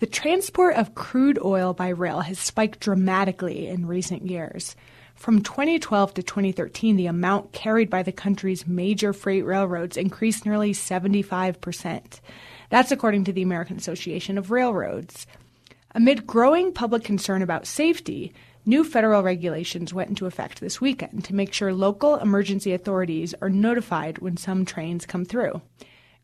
The transport of crude oil by rail has spiked dramatically in recent years. From 2012 to 2013, the amount carried by the country's major freight railroads increased nearly 75%. That's according to the American Association of Railroads. Amid growing public concern about safety, new federal regulations went into effect this weekend to make sure local emergency authorities are notified when some trains come through.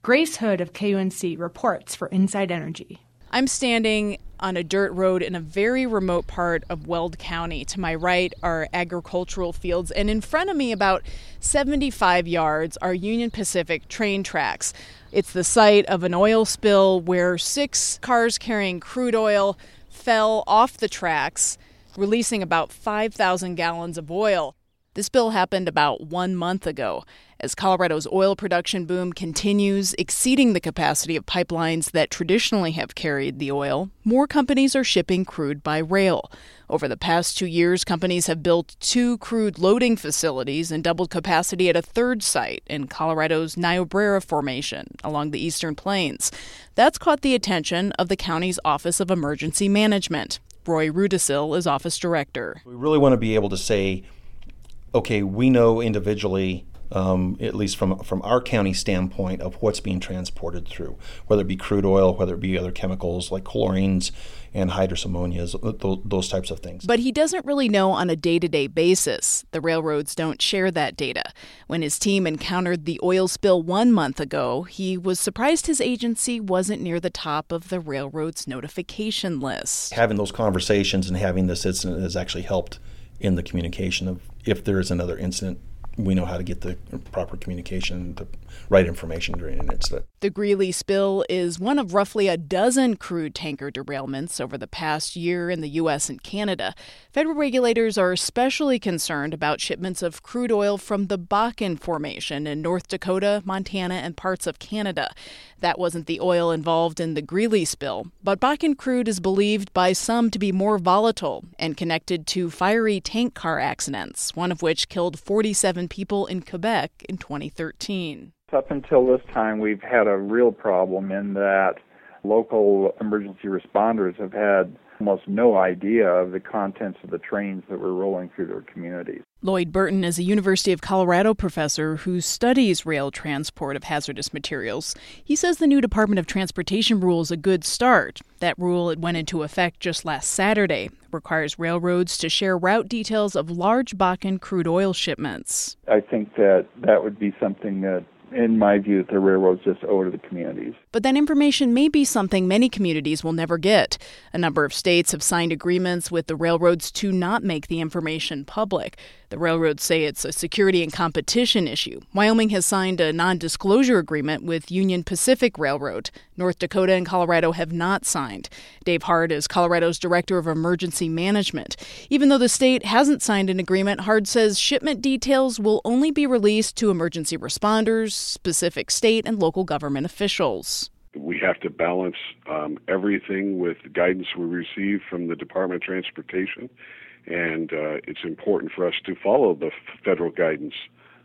Grace Hood of KUNC reports for Inside Energy. I'm standing on a dirt road in a very remote part of Weld County. To my right are agricultural fields, and in front of me, about 75 yards, are Union Pacific train tracks. It's the site of an oil spill where 6 cars carrying crude oil fell off the tracks, releasing about 5,000 gallons of oil. This spill happened about 1 month ago. As Colorado's oil production boom continues, exceeding the capacity of pipelines that traditionally have carried the oil, more companies are shipping crude by rail. Over the past 2 years, companies have built 2 crude loading facilities and doubled capacity at a third site in Colorado's Niobrara Formation along the Eastern Plains. That's caught the attention of the county's Office of Emergency Management. Roy Rudisil is office director. We really want to be able to say, okay, we know individually, at least from our county standpoint, of what's being transported through, whether it be crude oil, whether it be other chemicals like chlorines and anhydrous ammonias, those types of things. But he doesn't really know on a day-to-day basis. The railroads don't share that data. When his team encountered the oil spill 1 month ago, he was surprised his agency wasn't near the top of the railroad's notification list. Having those conversations and having this incident has actually helped in the communication of, if there is another incident, we know how to get the proper communication, the right information during an incident. The Greeley spill is one of roughly a dozen crude tanker derailments over the past year in the U.S. and Canada. Federal regulators are especially concerned about shipments of crude oil from the Bakken Formation in North Dakota, Montana, and parts of Canada. That wasn't the oil involved in the Greeley spill, but Bakken crude is believed by some to be more volatile and connected to fiery tank car accidents, one of which killed 47 people in Quebec in 2013. Up until this time, we've had a real problem in that local emergency responders have had almost no idea of the contents of the trains that were rolling through their communities. Lloyd Burton is a University of Colorado professor who studies rail transport of hazardous materials. He says the new Department of Transportation rule is a good start. That rule, it went into effect just last Saturday, requires railroads to share route details of large Bakken crude oil shipments. I think that would be something that, in my view, the railroads just owe to the communities. But that information may be something many communities will never get. A number of states have signed agreements with the railroads to not make the information public. The railroads say it's a security and competition issue. Wyoming has signed a non-disclosure agreement with Union Pacific Railroad. North Dakota and Colorado have not signed. Dave Hard is Colorado's Director of Emergency Management. Even though the state hasn't signed an agreement, Hard says shipment details will only be released to emergency responders, specific state and local government officials. We have to balance everything with the guidance we receive from the Department of Transportation, and it's important for us to follow the federal guidance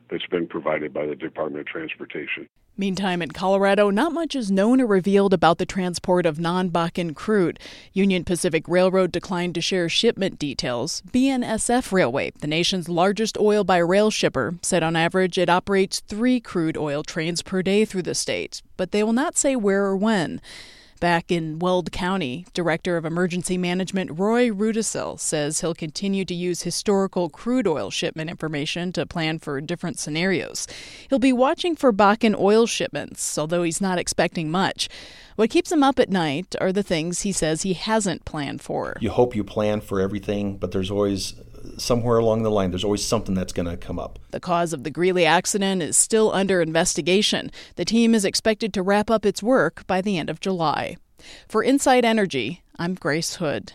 that's been provided by the Department of Transportation. Meantime, in Colorado, not much is known or revealed about the transport of non-Bakken crude. Union Pacific Railroad declined to share shipment details. BNSF Railway, the nation's largest oil-by-rail shipper, said on average it operates 3 crude oil trains per day through the state, but they will not say where or when. Back in Weld County, Director of Emergency Management Roy Rudisil says he'll continue to use historical crude oil shipment information to plan for different scenarios. He'll be watching for Bakken oil shipments, although he's not expecting much. What keeps him up at night are the things he says he hasn't planned for. You hope you plan for everything, but there's always, somewhere along the line, there's always something that's going to come up. The cause of the Greeley accident is still under investigation. The team is expected to wrap up its work by the end of July. For Inside Energy, I'm Grace Hood.